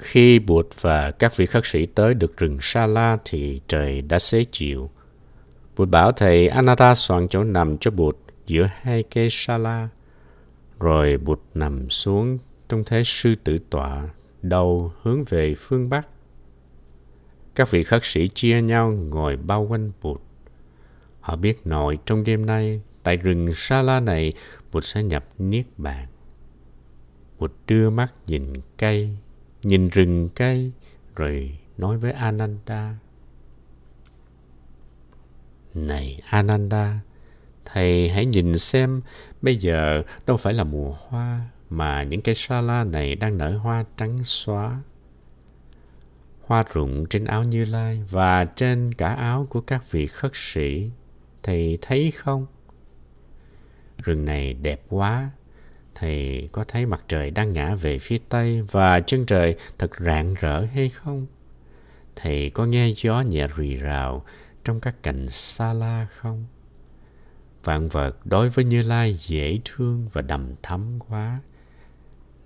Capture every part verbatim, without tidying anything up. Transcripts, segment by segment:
Khi Bụt và các vị khất sĩ tới được rừng Sala thì trời đã xế chiều. Bụt bảo thầy Ananda soạn chỗ nằm cho Bụt giữa hai cây Sala. Rồi Bụt nằm xuống trong thế sư tử tọa, đầu hướng về phương Bắc. Các vị khất sĩ chia nhau ngồi bao quanh Bụt. Họ biết nội trong đêm nay, tại rừng Sala này, Bụt sẽ nhập Niết Bàn. Bụt đưa mắt nhìn cây, nhìn rừng cây, rồi nói với Ananda. Này Ananda, thầy hãy nhìn xem, bây giờ đâu phải là mùa hoa, mà những cây Sala này đang nở hoa trắng xóa. Hoa rụng trên áo Như Lai và trên cả áo của các vị khất sĩ. Thầy thấy không? Rừng này đẹp quá. Thầy có thấy mặt trời đang ngã về phía Tây và chân trời thật rạng rỡ hay không? Thầy có nghe gió nhẹ rì rào trong các cành Sala không? Vạn vật đối với Như Lai dễ thương và đầm thắm quá.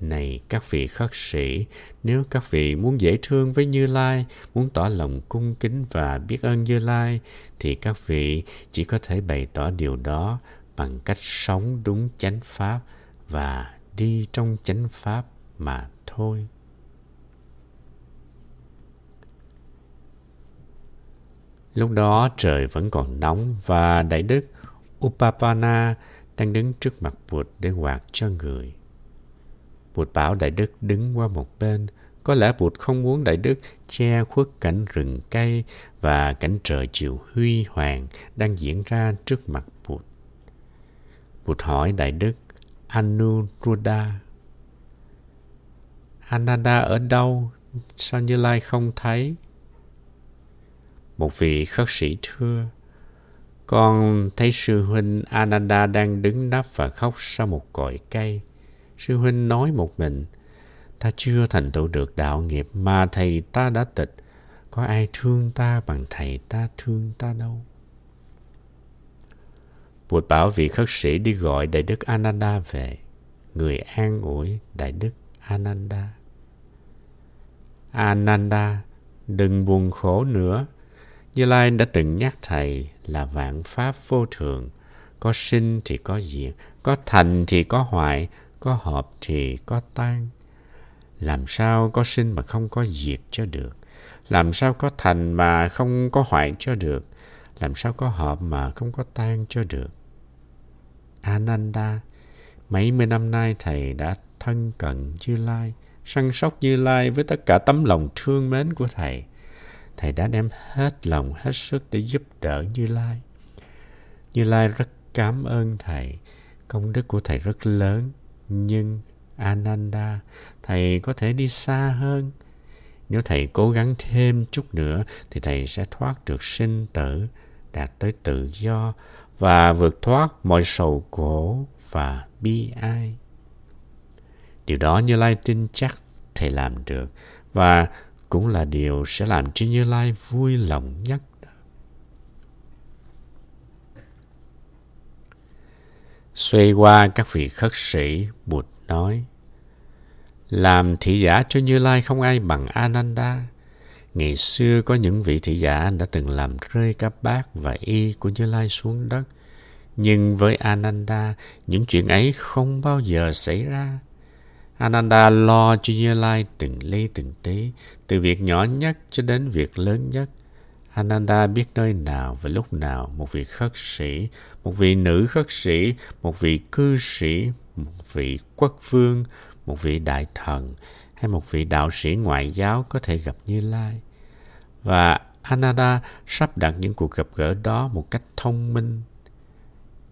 Này các vị khất sĩ, nếu các vị muốn dễ thương với Như Lai, muốn tỏ lòng cung kính và biết ơn Như Lai, thì các vị chỉ có thể bày tỏ điều đó bằng cách sống đúng chánh pháp và đi trong chánh pháp mà thôi. Lúc đó trời vẫn còn nóng và Đại Đức Upapanna đang đứng trước mặt Bụt để quạt cho người. Bụt bảo Đại Đức đứng qua một bên. Có lẽ Bụt không muốn Đại Đức che khuất cảnh rừng cây và cảnh trời chiều huy hoàng đang diễn ra trước mặt Bụt. Bụt hỏi Đại Đức Anuruddha, Ananda ở đâu? Sao Như Lai không thấy? Một vị khất sĩ thưa, con thấy sư huynh Ananda đang đứng nấp và khóc sau một cội cây. Sư huynh nói một mình, ta chưa thành tựu được đạo nghiệp mà thầy ta đã tịch. Có ai thương ta bằng thầy ta thương ta đâu. Bụt bảo vị khất sĩ đi gọi Đại Đức Ananda về. Người an ủi Đại Đức Ananda. Ananda, đừng buồn khổ nữa. Như Lai đã từng nhắc thầy là vạn pháp vô thường. Có sinh thì có diệt, có thành thì có hoại, có hợp thì có tan. Làm sao có sinh mà không có diệt cho được? Làm sao có thành mà không có hoại cho được? Làm sao có hợp mà không có tan cho được? Ananda, mấy mươi năm nay thầy đã thân cận Như Lai, săn sóc Như Lai với tất cả tấm lòng thương mến của thầy. Thầy đã đem hết lòng, hết sức để giúp đỡ Như Lai. Như Lai rất cảm ơn thầy. Công đức của thầy rất lớn. Nhưng Ananda, thầy có thể đi xa hơn. Nếu thầy cố gắng thêm chút nữa thì thầy sẽ thoát được sinh tử, đạt tới tự do và vượt thoát mọi sầu khổ và bi ai. Điều đó Như Lai tin chắc thầy làm được và cũng là điều sẽ làm cho Như Lai vui lòng nhất. Xoay qua các vị khất sĩ, Bụt nói, làm thị giả cho Như Lai không ai bằng Ananda. Ngày xưa có những vị thị giả đã từng làm rơi cả bát và y của Như Lai xuống đất. Nhưng với Ananda, những chuyện ấy không bao giờ xảy ra. Ananda lo cho Như Lai từng ly từng tí, từ việc nhỏ nhất cho đến việc lớn nhất. Ananda biết nơi nào và lúc nào một vị khất sĩ, một vị nữ khất sĩ, một vị cư sĩ, một vị quốc vương, một vị đại thần hay một vị đạo sĩ ngoại giáo có thể gặp Như Lai. Và Ananda sắp đặt những cuộc gặp gỡ đó một cách thông minh.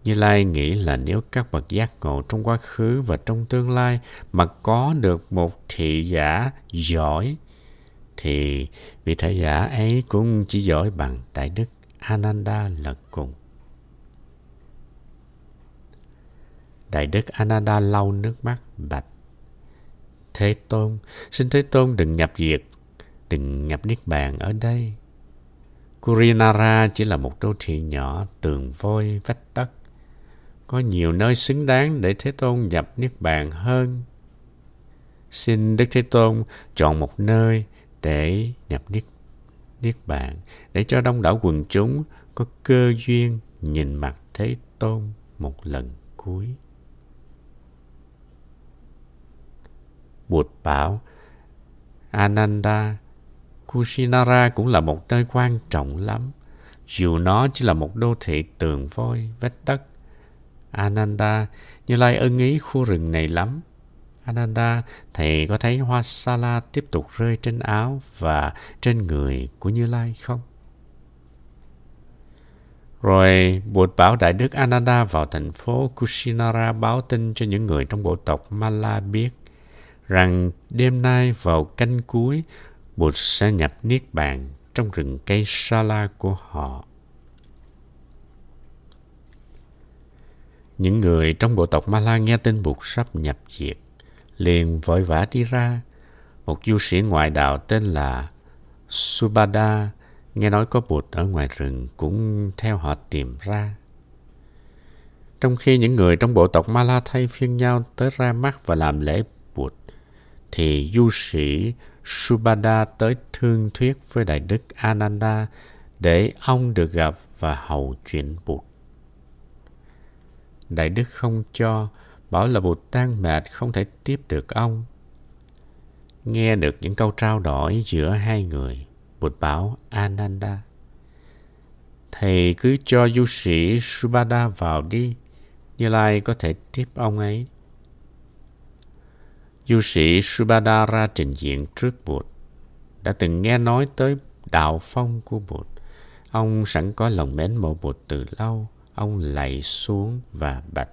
Như Lai nghĩ là nếu các bậc giác ngộ trong quá khứ và trong tương lai mà có được một thị giả giỏi, thì vị thị giả ấy cũng chỉ giỏi bằng Đại Đức Ananda là cùng. Đại Đức Ananda lau nước mắt bạch. Thế Tôn, xin Thế Tôn đừng nhập diệt, đừng nhập Niết Bàn ở đây. Kushinara chỉ là một đô thị nhỏ, tường vôi, vách đất. Có nhiều nơi xứng đáng để Thế Tôn nhập Niết Bàn hơn. xin Đức Thế Tôn chọn một nơi để nhập niết niết bàn, để cho đông đảo quần chúng có cơ duyên nhìn mặt Thế Tôn một lần cuối. Bụt bảo, Ananda, Kushinara cũng là một nơi quan trọng lắm. Dù nó chỉ là một đô thị tường vôi, vách đất. Ananda, Như Lai ưng ý khu rừng này lắm. Ananda, thầy có thấy hoa sala tiếp tục rơi trên áo và trên người của Như Lai không? Rồi Bụt bảo Đại Đức Ananda vào thành phố Kushinara báo tin cho những người trong bộ tộc Mala biết rằng đêm nay vào canh cuối, Bụt sẽ nhập niết bàn trong rừng cây Sala của họ. Những người trong bộ tộc Mala nghe tin Bụt sắp nhập diệt, liền vội vã đi ra. Một du sĩ ngoại đạo tên là Subhadda nghe nói có Bụt ở ngoài rừng cũng theo họ tìm ra. Trong khi những người trong bộ tộc Mala thay phiên nhau tới ra mắt và làm lễ Bụt, thì du sĩ Subhadda tới thương thuyết với Đại Đức Ananda để ông được gặp và hầu chuyện Bụt. Đại Đức không cho, bảo là Bụt đang mệt không thể tiếp được ông. Nghe được những câu trao đổi giữa hai người, Bụt bảo Ananda, thầy cứ cho du sĩ Subhadda vào đi, Như Lai có thể tiếp ông ấy. Du sĩ Subhadda ra trình diện trước Bụt, đã từng nghe nói tới đạo phong của Bụt. Ông sẵn có lòng mến mộ Bụt từ lâu, ông lạy xuống và bạch.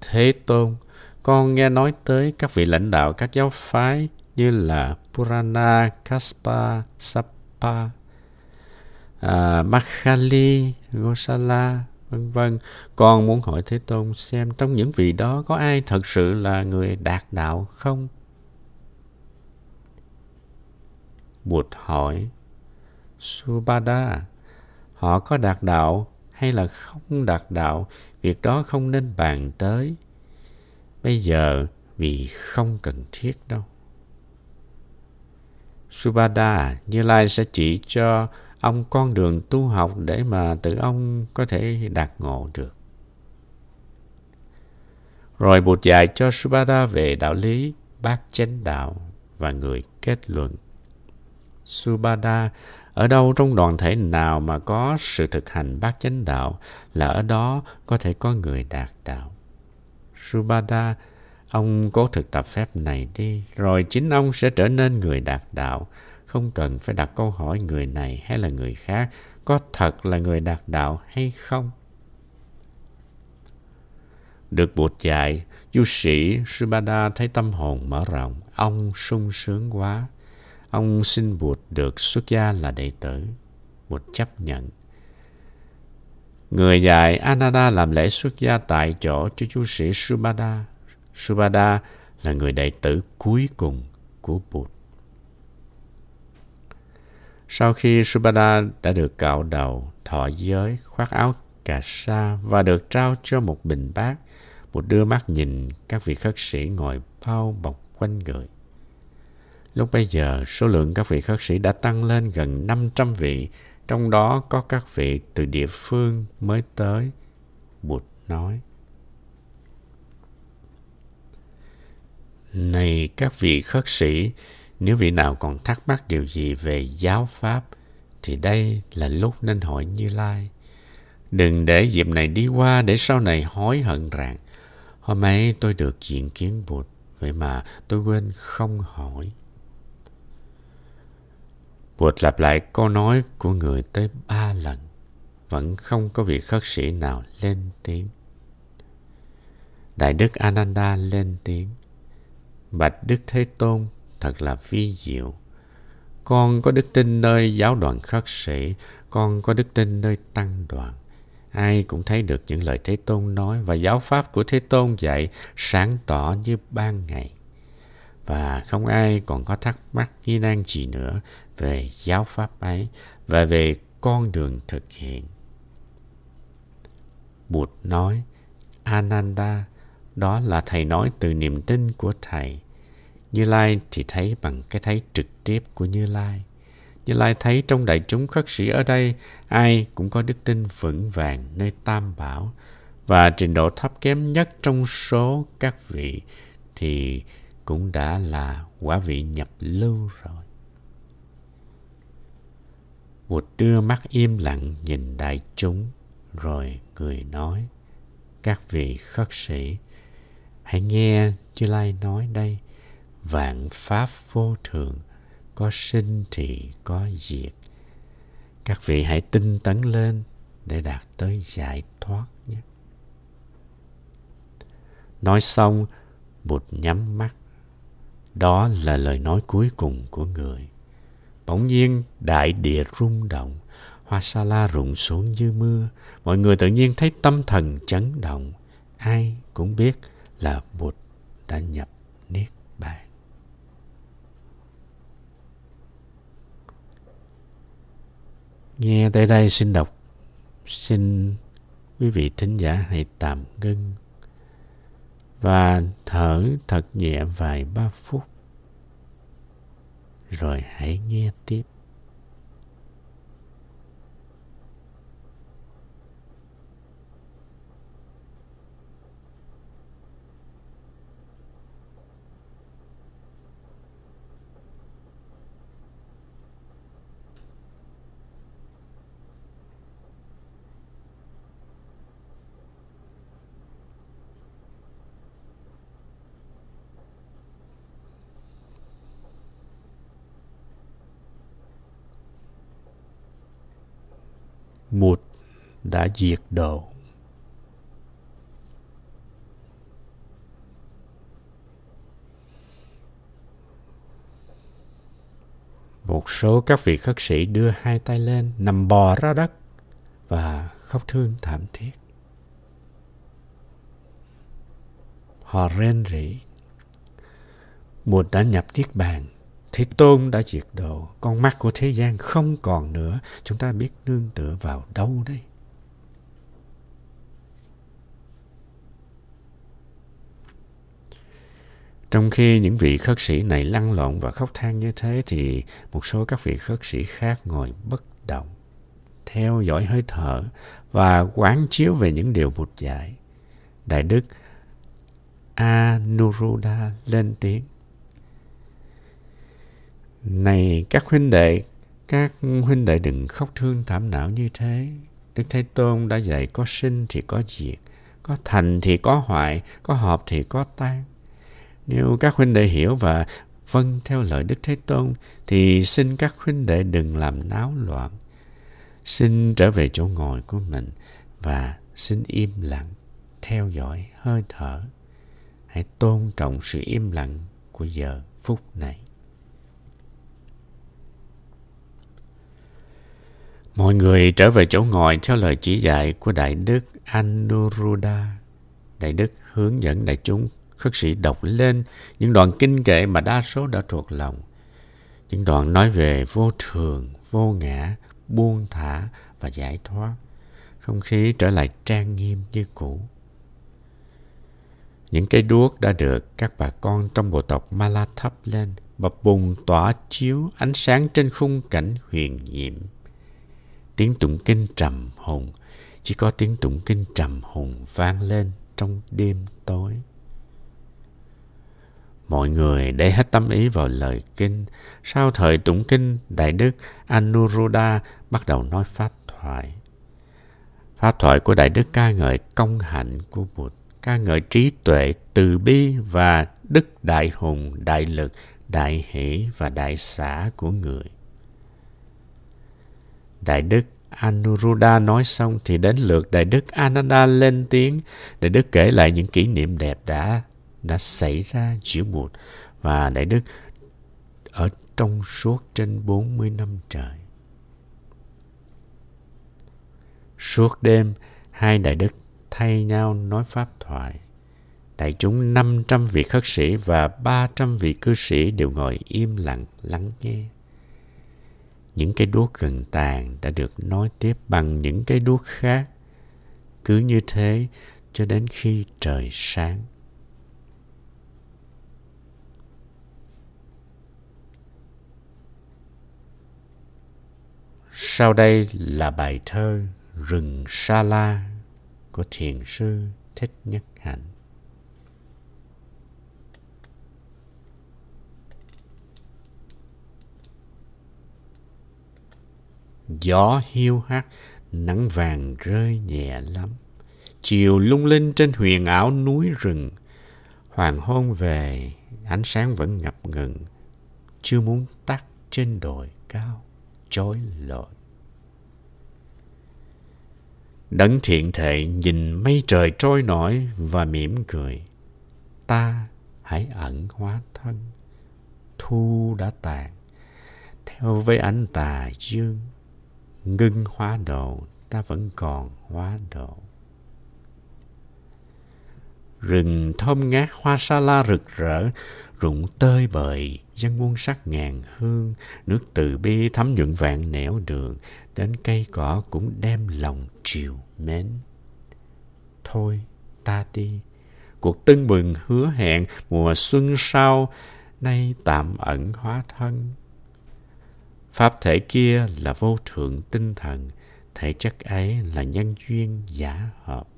Thế Tôn, con nghe nói tới các vị lãnh đạo các giáo phái như là Purana, Kaspa, Sapa, à, Makhali, Gosala, vân vân. Con muốn hỏi Thế Tôn xem trong những vị đó có ai thật sự là người đạt đạo không? Bụt hỏi, Subhadda, họ có đạt đạo hay là không đạt đạo, việc đó không nên bàn tới bây giờ vì không cần thiết đâu. Subhadda, Như Lai sẽ chỉ cho ông con đường tu học để mà tự ông có thể đạt ngộ được. Rồi Bụt dạy cho Subhadda về đạo lý bát chánh đạo và người kết luận. Subhadda, ở đâu trong đoàn thể nào mà có sự thực hành bát chánh đạo là ở đó có thể có người đạt đạo. Subhadda, ông cố thực tập phép này đi, rồi chính ông sẽ trở nên người đạt đạo. Không cần phải đặt câu hỏi người này hay là người khác có thật là người đạt đạo hay không. Được Bụt dạy, du sĩ Subhadda thấy tâm hồn mở rộng, ông sung sướng quá. Ông xin Bụt được xuất gia là đệ tử. Bụt chấp nhận. Người dạy Ananda làm lễ xuất gia tại chỗ cho du sĩ Subhadda. Subhadda là người đệ tử cuối cùng của Bụt. Sau khi Subhadda đã được cạo đầu, thọ giới, khoác áo cà sa và được trao cho một bình bát, Bụt đưa mắt nhìn các vị khất sĩ ngồi bao bọc quanh người. Lúc bây giờ, số lượng các vị khất sĩ đã tăng lên gần năm trăm vị, trong đó có các vị từ địa phương mới tới. Bụt nói, này các vị khất sĩ, nếu vị nào còn thắc mắc điều gì về giáo pháp, thì đây là lúc nên hỏi Như Lai. Đừng để dịp này đi qua để sau này hối hận rằng, hôm ấy tôi được diện kiến Bụt, vậy mà tôi quên không hỏi. Bụt lặp lại câu nói của người tới ba lần, vẫn không có vị khất sĩ nào lên tiếng. Đại Đức Ananda lên tiếng, bạch Đức Thế Tôn, thật là vi diệu. Con có đức tin nơi giáo đoàn khất sĩ, con có đức tin nơi tăng đoàn. Ai cũng thấy được những lời Thế Tôn nói và giáo pháp của Thế Tôn dạy sáng tỏ như ban ngày. Và không ai còn có thắc mắc nghi nan gì nữa về giáo pháp ấy và về con đường thực hiện. Bụt nói, Ananda, Đó là Thầy nói từ niềm tin của Thầy. Như Lai thì thấy bằng cái thấy trực tiếp của Như Lai. Như Lai thấy trong đại chúng khất sĩ ở đây, ai cũng có đức tin vững vàng nơi Tam Bảo. Và trình độ thấp kém nhất trong số các vị thì cũng đã là quả vị nhập lưu rồi. Bụt đưa mắt im lặng nhìn đại chúng, rồi cười nói, các vị khất sĩ, hãy nghe Như Lai nói đây, vạn pháp vô thường, có sinh thì có diệt. Các vị hãy tinh tấn lên để đạt tới giải thoát nhé. Nói xong, Bụt nhắm mắt. Đó là lời nói cuối cùng của người. Bỗng nhiên đại địa rung động, hoa sa la rụng xuống như mưa. Mọi người tự nhiên thấy tâm thần chấn động. Ai cũng biết là Bụt đã nhập Niết Bàn. Nghe tới đây xin đọc. Xin quý vị thính giả hãy tạm ngưng và thở thật nhẹ vài ba phút, rồi hãy nghe tiếp. Bụt đã diệt độ. Một số các vị khất sĩ đưa hai tay lên, nằm bò ra đất và khóc thương thảm thiết. Họ rên rỉ, Bụt đã nhập Niết Bàn, Thế Tôn đã diệt độ, con mắt của thế gian không còn nữa, chúng ta biết nương tựa vào đâu đây? Trong khi những vị khất sĩ này lăn lộn và khóc than như thế, thì một số các vị khất sĩ khác ngồi bất động, theo dõi hơi thở và quán chiếu về những điều Bụt dạy. Đại đức Anuruddha lên tiếng, này các huynh đệ, các huynh đệ đừng khóc thương thảm não như thế. Đức Thế Tôn đã dạy có sinh thì có diệt, có thành thì có hoại, có hợp thì có tan. Nếu các huynh đệ hiểu và vâng theo lời Đức Thế Tôn, thì xin các huynh đệ đừng làm náo loạn. Xin trở về chỗ ngồi của mình và xin im lặng, theo dõi hơi thở. Hãy tôn trọng sự im lặng của giờ phút này. Mọi người trở về chỗ ngồi theo lời chỉ dạy của Đại đức Anuruddha. Đại đức hướng dẫn đại chúng khất sĩ đọc lên những đoạn kinh kệ mà đa số đã thuộc lòng. Những đoạn nói về vô thường, vô ngã, buông thả và giải thoát. Không khí trở lại trang nghiêm như cũ. Những cây đuốc đã được các bà con trong bộ tộc Mala thắp lên, bập bùng tỏa chiếu ánh sáng trên khung cảnh huyền nhiệm. Tiếng tụng kinh trầm hùng, chỉ có tiếng tụng kinh trầm hùng vang lên trong đêm tối. Mọi người để hết tâm ý vào lời kinh. Sau thời tụng kinh, Đại đức Anuruddha bắt đầu nói pháp thoại. Pháp thoại của Đại đức ca ngợi công hạnh của Bụt, ca ngợi trí tuệ, từ bi và đức đại hùng, đại lực, đại hỷ và đại xả của người. Đại đức Anuruddha nói xong thì đến lượt Đại đức Ananda lên tiếng. Đại đức kể lại những kỷ niệm đẹp đã đã xảy ra giữa Bụt và Đại đức ở trong suốt trên bốn mươi năm trời. Suốt đêm, hai Đại đức thay nhau nói pháp thoại. Đại chúng năm trăm vị khất sĩ và ba trăm vị cư sĩ đều ngồi im lặng lắng nghe. Những cây đuốc gần tàn đã được nói tiếp bằng những cây đuốc khác. Cứ như thế cho đến khi trời sáng. Sau đây là bài thơ Rừng Sa La của Thiền Sư Thích Nhất Hạnh. Gió hiu hắt, nắng vàng rơi nhẹ lắm, chiều lung linh trên huyền ảo núi rừng. Hoàng hôn về, ánh sáng vẫn ngập ngừng, chưa muốn tắt trên đồi cao chói lọi. Đấng thiện thệ nhìn mây trời trôi nổi và mỉm cười. Ta hãy ẩn hóa thân, thu đã tàn, theo với ánh tà dương. Ngưng hóa độ, ta vẫn còn hóa độ. Rừng thơm ngát hoa sa la rực rỡ, rụng tơi bời dân muôn sắc ngàn hương. Nước từ bi thấm nhuận vạn nẻo đường, đến cây cỏ cũng đem lòng chiều mến. Thôi ta đi, cuộc tưng bừng hứa hẹn mùa xuân sau, nay tạm ẩn hóa thân. Pháp thể kia là vô thượng tinh thần, thể chất ấy là nhân duyên giả hợp.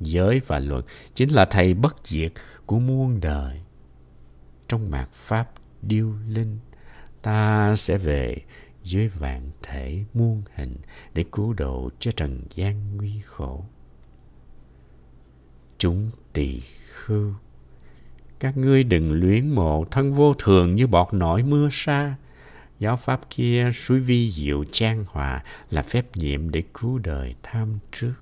Giới và luật chính là thầy bất diệt của muôn đời. Trong mạt pháp điêu linh, ta sẽ về dưới vạn thể muôn hình để cứu độ cho trần gian nguy khổ. Chúng tỳ khưu, các ngươi đừng luyến mộ thân vô thường như bọt nổi mưa sa. Giáo pháp kia suối vi diệu trang hòa là phép nhiệm để cứu đời tham trước.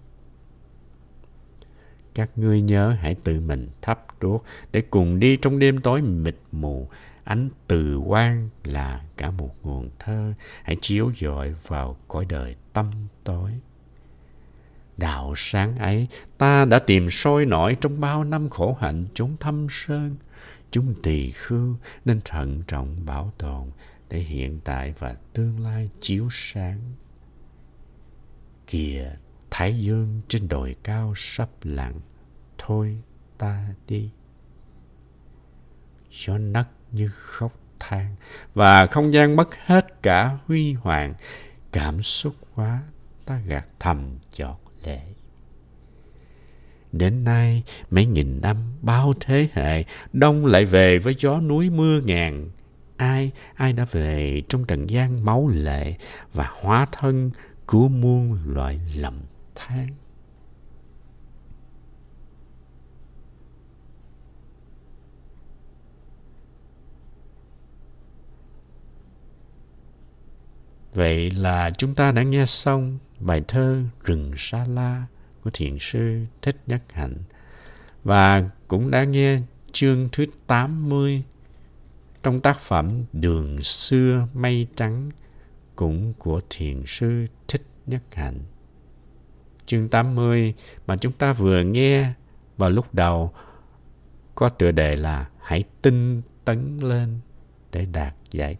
Các ngươi nhớ hãy tự mình thắp đuốc để cùng đi trong đêm tối mịt mù. Ánh từ quang là cả một nguồn thơ, hãy chiếu rọi vào cõi đời tâm tối. Đạo sáng ấy ta đã tìm soi nổi trong bao năm khổ hạnh chốn thâm sơn. Chúng tỳ khưu nên thận trọng bảo tồn để hiện tại và tương lai chiếu sáng. Kìa, thái dương trên đồi cao sắp lặn, thôi ta đi. Gió nấc như khóc than và không gian mất hết cả huy hoàng. Cảm xúc quá, ta gạt thầm giọt lệ. Đến nay mấy nghìn năm bao thế hệ đông lại về với gió núi mưa ngàn. Ai, ai đã về trong trần gian máu lệ và hóa thân cứu muôn loại lầm than. Vậy là chúng ta đã nghe xong bài thơ Rừng Sa La của Thiền Sư Thích Nhất Hạnh và cũng đã nghe chương thứ tám mươi trong tác phẩm Đường Xưa Mây Trắng cũng của Thiền Sư Thích Nhất Hạnh. Chương tám mươi mà chúng ta vừa nghe vào lúc đầu có tựa đề là Hãy tinh tấn lên để đạt giải